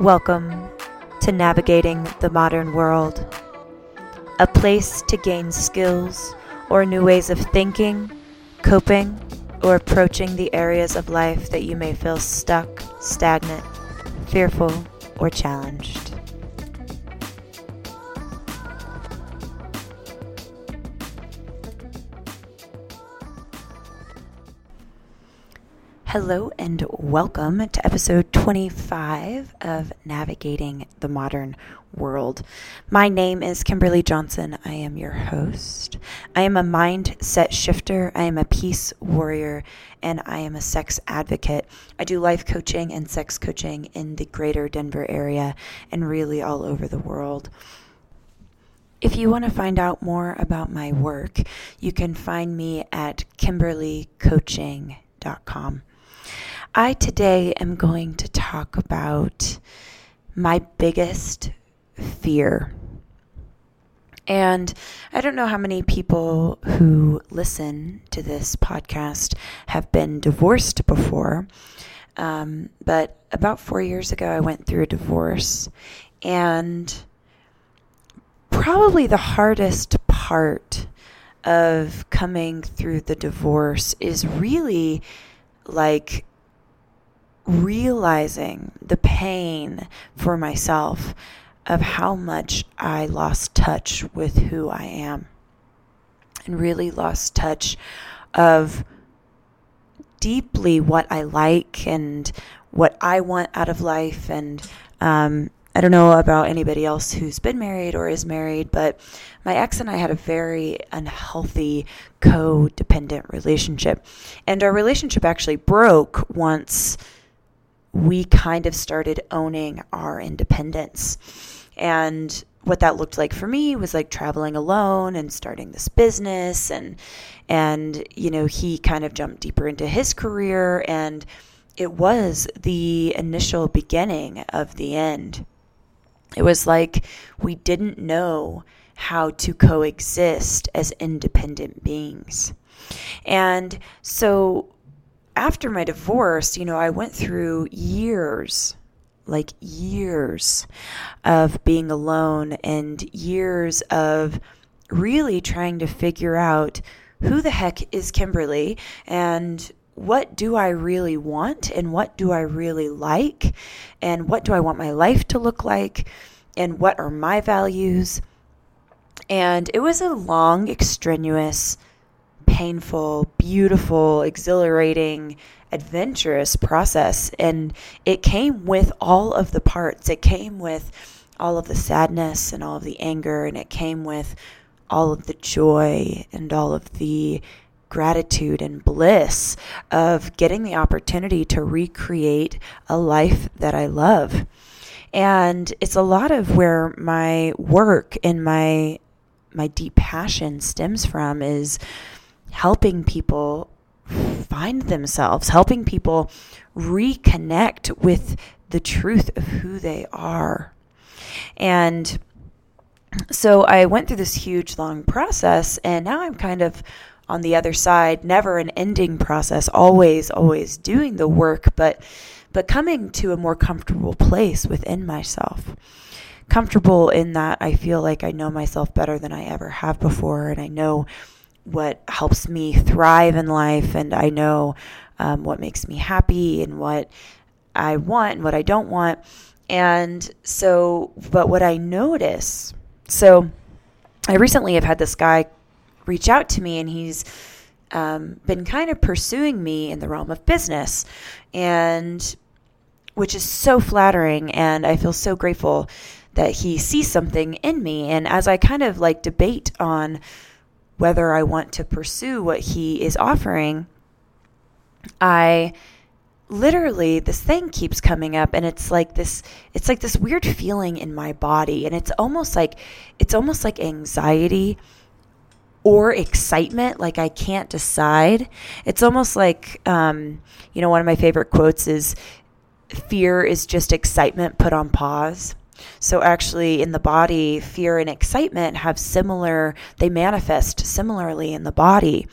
Welcome to Navigating the Modern World, a place to gain skills or new ways of thinking, coping, or approaching the areas of life that you may feel stuck, stagnant, fearful, or challenged. Hello and welcome to episode 25 of Navigating the Modern World. My name is Kimberly Johnson. I am your host. I am a mindset shifter. I am a peace warrior, and I am a sex advocate. I do life coaching and sex coaching in the greater Denver area and really all over the world. If you want to find out more about my work, you can find me at KimberlyCoaching.com. I today am going to talk about my biggest fear. And I don't know how many people who listen to this podcast have been divorced before, but about 4 years ago I went through a divorce. And probably the hardest part of coming through the divorce is really like realizing the pain for myself of how much I lost touch with who I am, and really lost touch of deeply what I like and what I want out of life. And I don't know about anybody else who's been married or is married, but my ex and I had a very unhealthy, codependent relationship. And our relationship actually broke once we kind of started owning our independence. And what that looked like for me was like traveling alone and starting this business. And you know, he kind of jumped deeper into his career, and it was the initial beginning of the end. It was like we didn't know how to coexist as independent beings. And so after my divorce, you know, I went through years of being alone, and years of really trying to figure out who the heck is Kimberly, and what do I really want, and what do I really like, and what do I want my life to look like, and what are my values. And it was a long, extraneous, painful, beautiful, exhilarating, adventurous process. And it came with all of the parts. It came with all of the sadness and all of the anger, and it came with all of the joy and all of the gratitude and bliss of getting the opportunity to recreate a life that I love. And it's a lot of where my work and my deep passion stems from, is helping people find themselves, helping people reconnect with the truth of who they are. And so I went through this huge, long process, and now I'm kind of on the other side, never an ending process, always doing the work, but coming to a more comfortable place within myself. Comfortable in that I feel like I know myself better than I ever have before, and I know what helps me thrive in life, and I know what makes me happy, and what I want and what I don't want. And so, but what I notice, so I recently have had this guy reach out to me, and he's been kind of pursuing me in the realm of business, and which is so flattering, and I feel so grateful that he sees something in me. And as I kind of like debate on whether I want to pursue what he is offering, I literally, this thing keeps coming up, and it's like this weird feeling in my body, and it's almost like anxiety or excitement, like I can't decide. It's almost like, you know, one of my favorite quotes is, fear is just excitement put on pause. So actually in the body, fear and excitement have they manifest similarly in the body.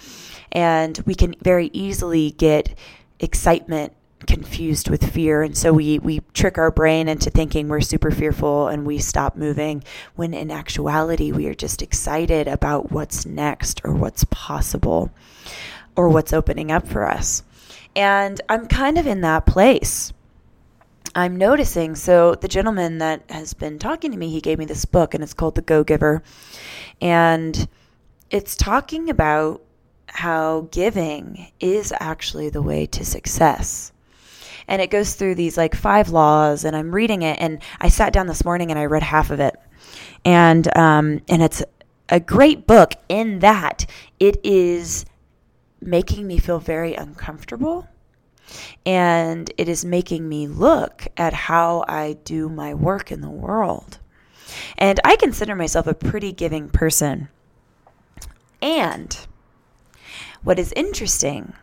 And we can very easily get excitement confused with fear. And so we trick our brain into thinking we're super fearful and we stop moving, when in actuality, we are just excited about what's next or what's possible or what's opening up for us. And I'm kind of in that place. I'm noticing. So the gentleman that has been talking to me, he gave me this book and it's called The Go-Giver. And it's talking about how giving is actually the way to success. And it goes through these like 5 laws, and I'm reading it, and I sat down this morning and I read half of it. And it's a great book in that it is making me feel very uncomfortable, and it is making me look at how I do my work in the world. And I consider myself a pretty giving person. And what is interesting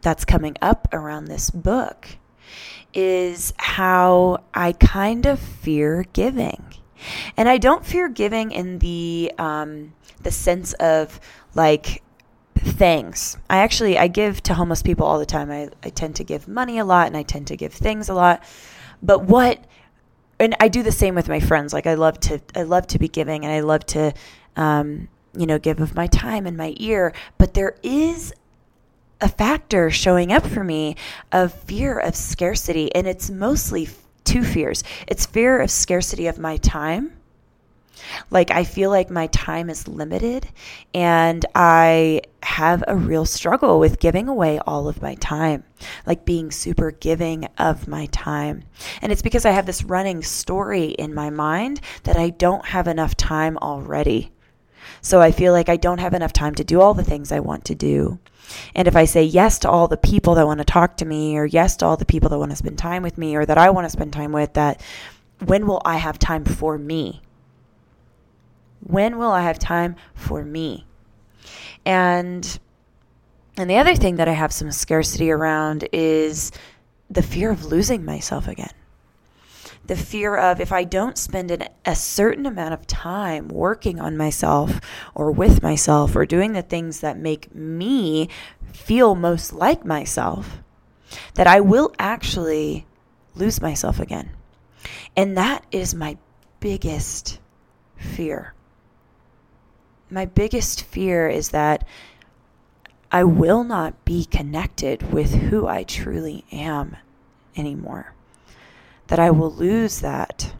that's coming up around this book is how I kind of fear giving. And I don't fear giving in the sense of like things. I give to homeless people all the time. I tend to give money a lot, and I tend to give things a lot. But and I do the same with my friends. Like I love to be giving, and I love to, give of my time and my ear. But there is a factor showing up for me of fear of scarcity. And it's mostly 2 fears. It's fear of scarcity of my time. Like I feel like my time is limited, and I have a real struggle with giving away all of my time, like being super giving of my time. And it's because I have this running story in my mind that I don't have enough time already. So I feel like I don't have enough time to do all the things I want to do. And if I say yes to all the people that want to talk to me, or yes to all the people that want to spend time with me, or that I want to spend time with, that when will I have time for me? When will I have time for me? And the other thing that I have some scarcity around is the fear of losing myself again. The fear of, if I don't spend a certain amount of time working on myself or with myself or doing the things that make me feel most like myself, that I will actually lose myself again. And that is my biggest fear. My biggest fear is that I will not be connected with who I truly am anymore. That I will lose that.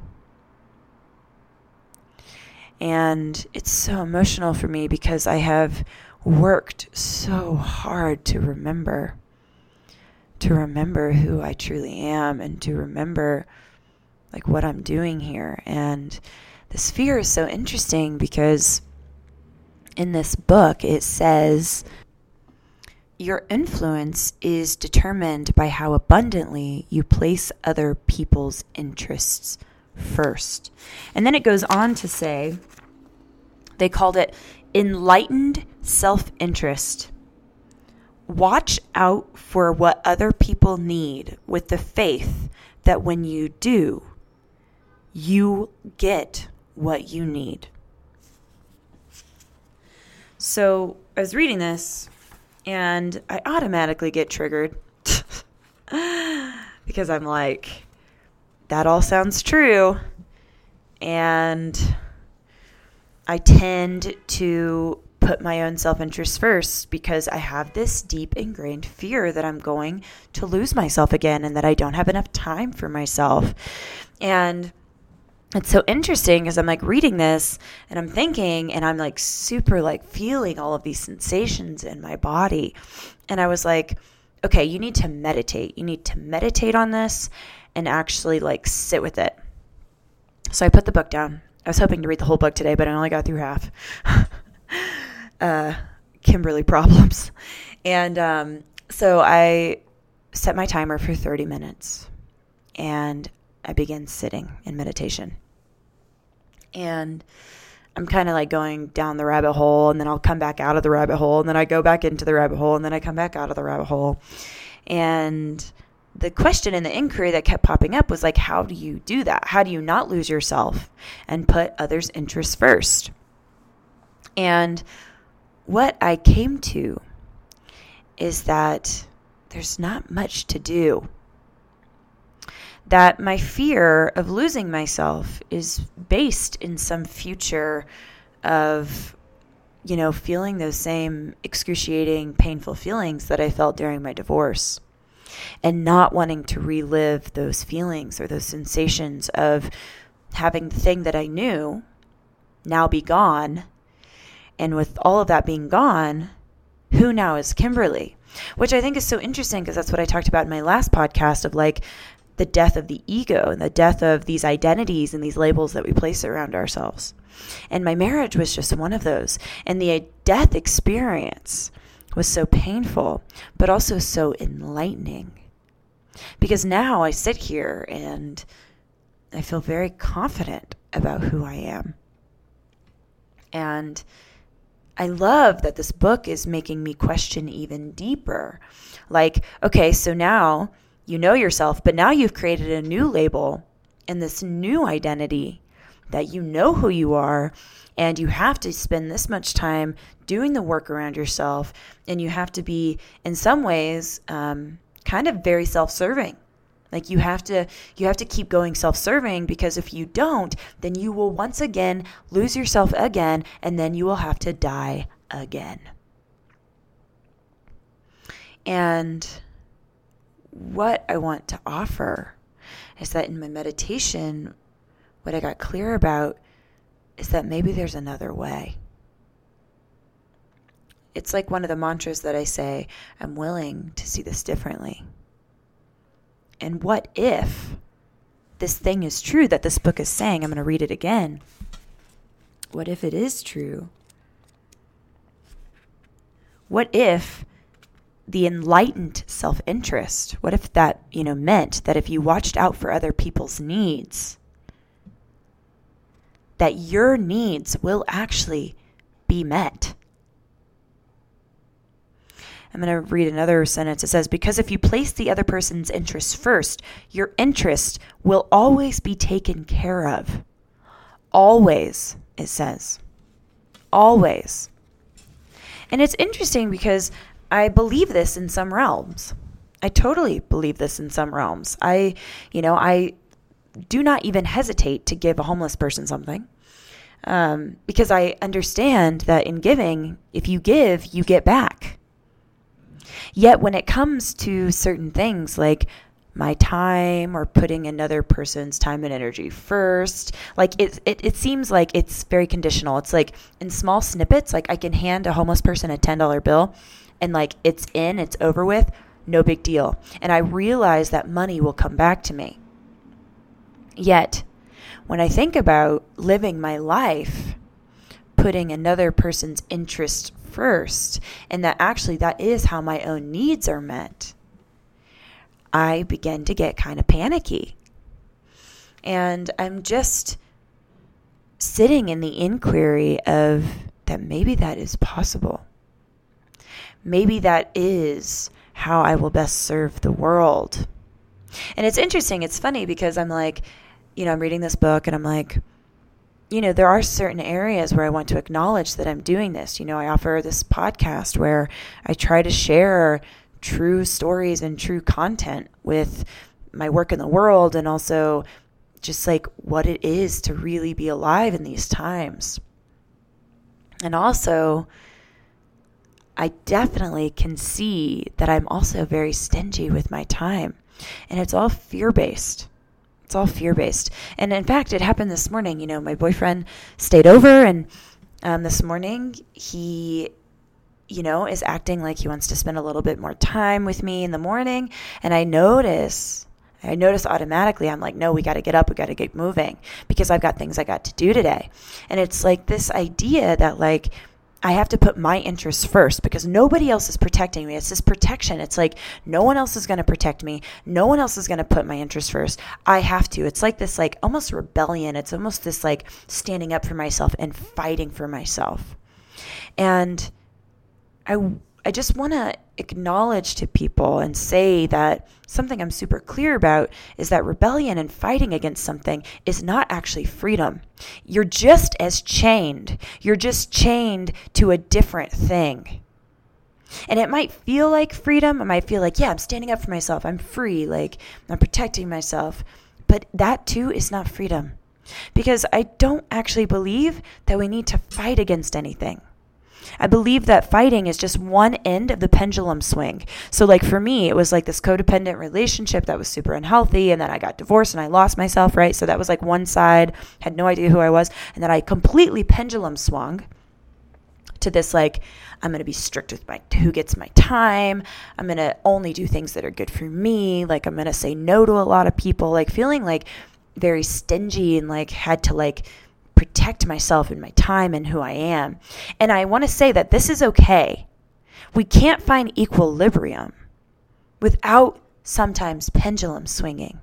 And it's so emotional for me because I have worked so hard to remember who I truly am, and to remember like what I'm doing here. And this fear is so interesting because in this book it says, your influence is determined by how abundantly you place other people's interests first. And then it goes on to say, they called it enlightened self-interest. Watch out for what other people need with the faith that when you do, you get what you need. So I was reading this, and I automatically get triggered because I'm like, that all sounds true. And I tend to put my own self-interest first because I have this deep ingrained fear that I'm going to lose myself again and that I don't have enough time for myself. And it's so interesting because I'm like reading this and I'm thinking, and I'm like super like feeling all of these sensations in my body. And I was like, okay, you need to meditate. You need to meditate on this and actually like sit with it. So I put the book down. I was hoping to read the whole book today, but I only got through half. Kimberly problems. And so I set my timer for 30 minutes and I began sitting in meditation. And I'm kind of like going down the rabbit hole, and then I'll come back out of the rabbit hole, and then I go back into the rabbit hole, and then I come back out of the rabbit hole. And the question and the inquiry that kept popping up was like, how do you do that? How do you not lose yourself and put others' interests first? And what I came to is that there's not much to do that my fear of losing myself is based in some future of, you know, feeling those same excruciating, painful feelings that I felt during my divorce, and not wanting to relive those feelings or those sensations of having the thing that I knew now be gone. And with all of that being gone, who now is Kimberly? Which I think is so interesting, because that's what I talked about in my last podcast of like the death of the ego and the death of these identities and these labels that we place around ourselves. And my marriage was just one of those. And the death experience was so painful, but also so enlightening. Because now I sit here and I feel very confident about who I am. And I love that this book is making me question even deeper. Like, okay, so now you know yourself, but now you've created a new label and this new identity that you know who you are, and you have to spend this much time doing the work around yourself, and you have to be, in some ways, kind of very self-serving. Like you have to keep going self-serving, because if you don't, then you will once again lose yourself again, and then you will have to die again. And what I want to offer is that in my meditation, what I got clear about is that maybe there's another way. It's like one of the mantras that I say, I'm willing to see this differently. And what if this thing is true that this book is saying? I'm going to read it again. What if it is true? What if the enlightened self-interest, what if that, you know, meant that if you watched out for other people's needs, that your needs will actually be met? I'm going to read another sentence. It says, because if you place the other person's interests first, your interest will always be taken care of. Always, it says. Always. And it's interesting because I believe this in some realms. I totally believe this in some realms. I do not even hesitate to give a homeless person something. Because I understand that in giving, if you give, you get back. Yet when it comes to certain things like my time or putting another person's time and energy first, like it seems like it's very conditional. It's like in small snippets, like I can hand a homeless person a $10 bill and like it's over with, no big deal. And I realize that money will come back to me. Yet when I think about living my life, putting another person's interest first, and that actually that is how my own needs are met, I begin to get kind of panicky. And I'm just sitting in the inquiry of that maybe that is possible. Maybe that is how I will best serve the world. And it's interesting, it's funny, because I'm like, you know, I'm reading this book and I'm like, you know, there are certain areas where I want to acknowledge that I'm doing this. You know, I offer this podcast where I try to share true stories and true content with my work in the world, and also just like what it is to really be alive in these times. And also, I definitely can see that I'm also very stingy with my time, and it's all fear-based. It's all fear-based. And in fact, it happened this morning. You know, my boyfriend stayed over, and this morning he, you know, is acting like he wants to spend a little bit more time with me in the morning. And I notice automatically, I'm like, no, we got to get up. We got to get moving, because I've got things I got to do today. And it's like this idea that like, I have to put my interests first because nobody else is protecting me. It's this protection. It's like no one else is going to protect me. No one else is going to put my interests first. I have to. It's like this like almost rebellion. It's almost this like standing up for myself and fighting for myself. And I just want to acknowledge to people and say that something I'm super clear about is that rebellion and fighting against something is not actually freedom. You're just as chained. You're just chained to a different thing. And it might feel like freedom. It might feel like, yeah, I'm standing up for myself. I'm free. Like, I'm protecting myself. But that too is not freedom. Because I don't actually believe that we need to fight against anything. I believe that fighting is just one end of the pendulum swing. So like for me, it was like this codependent relationship that was super unhealthy. And then I got divorced and I lost myself, right? So that was like one side, had no idea who I was. And then I completely pendulum swung to this like, I'm going to be strict with who gets my time. I'm going to only do things that are good for me. Like I'm going to say no to a lot of people, like feeling like very stingy and like had to like protect myself and my time and who I am. And I want to say that this is okay. We can't find equilibrium without sometimes pendulum swinging.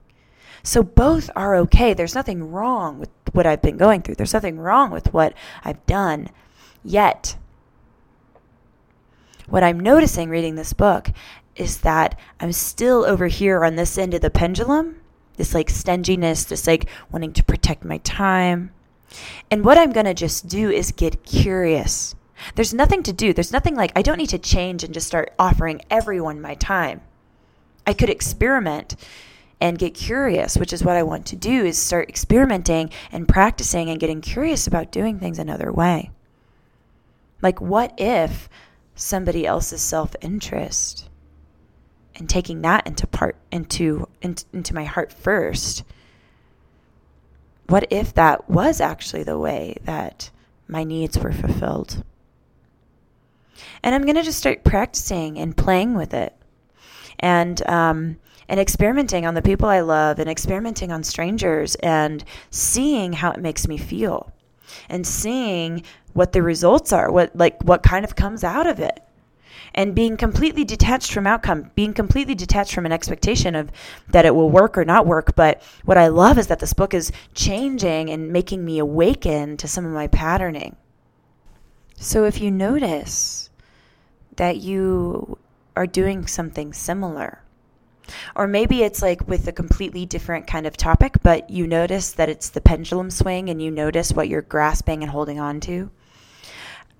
So both are okay. There's nothing wrong with what I've been going through. There's nothing wrong with what I've done. Yet, what I'm noticing reading this book is that I'm still over here on this end of the pendulum, this like stinginess, this like wanting to protect my time. And what I'm going to just do is get curious. There's nothing to do. There's nothing like, I don't need to change and just start offering everyone my time. I could experiment and get curious, which is what I want to do, is start experimenting and practicing and getting curious about doing things another way. Like, what if somebody else's self-interest and taking that into my heart first? What if that was actually the way that my needs were fulfilled? And I'm going to just start practicing and playing with it and experimenting on the people I love and experimenting on strangers and seeing how it makes me feel and seeing what the results are, what kind of comes out of it. And being completely detached from outcome, being completely detached from an expectation of that it will work or not work. But what I love is that this book is changing and making me awaken to some of my patterning. So if you notice that you are doing something similar, or maybe it's like with a completely different kind of topic, but you notice that it's the pendulum swing and you notice what you're grasping and holding on to,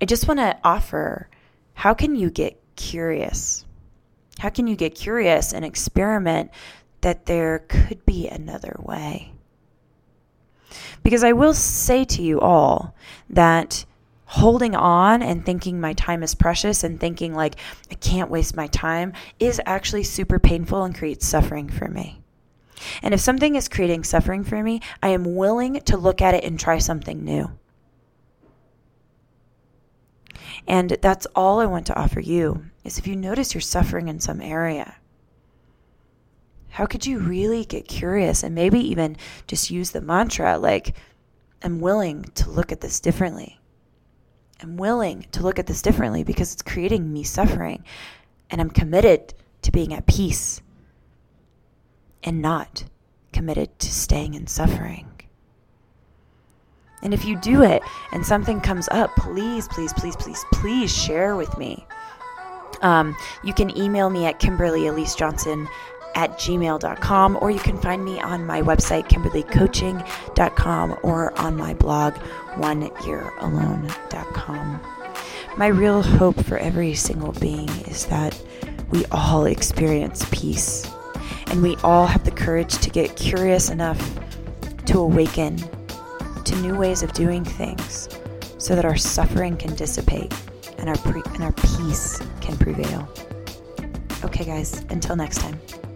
I just want to offer, how can you get curious? How can you get curious and experiment that there could be another way? Because I will say to you all that holding on and thinking my time is precious and thinking like I can't waste my time is actually super painful and creates suffering for me. And if something is creating suffering for me, I am willing to look at it and try something new. And that's all I want to offer you, is if you notice you're suffering in some area, how could you really get curious and maybe even just use the mantra like, I'm willing to look at this differently. I'm willing to look at this differently because it's creating me suffering, and I'm committed to being at peace and not committed to staying in suffering. And if you do it and something comes up, please, please, please, please, please share with me. You can email me at KimberlyEliseJohnson@gmail.com, or you can find me on my website, KimberlyCoaching.com, or on my blog, OneYearAlone.com. My real hope for every single being is that we all experience peace, and we all have the courage to get curious enough to awaken to new ways of doing things so that our suffering can dissipate and our peace can prevail. Okay, guys, until next time.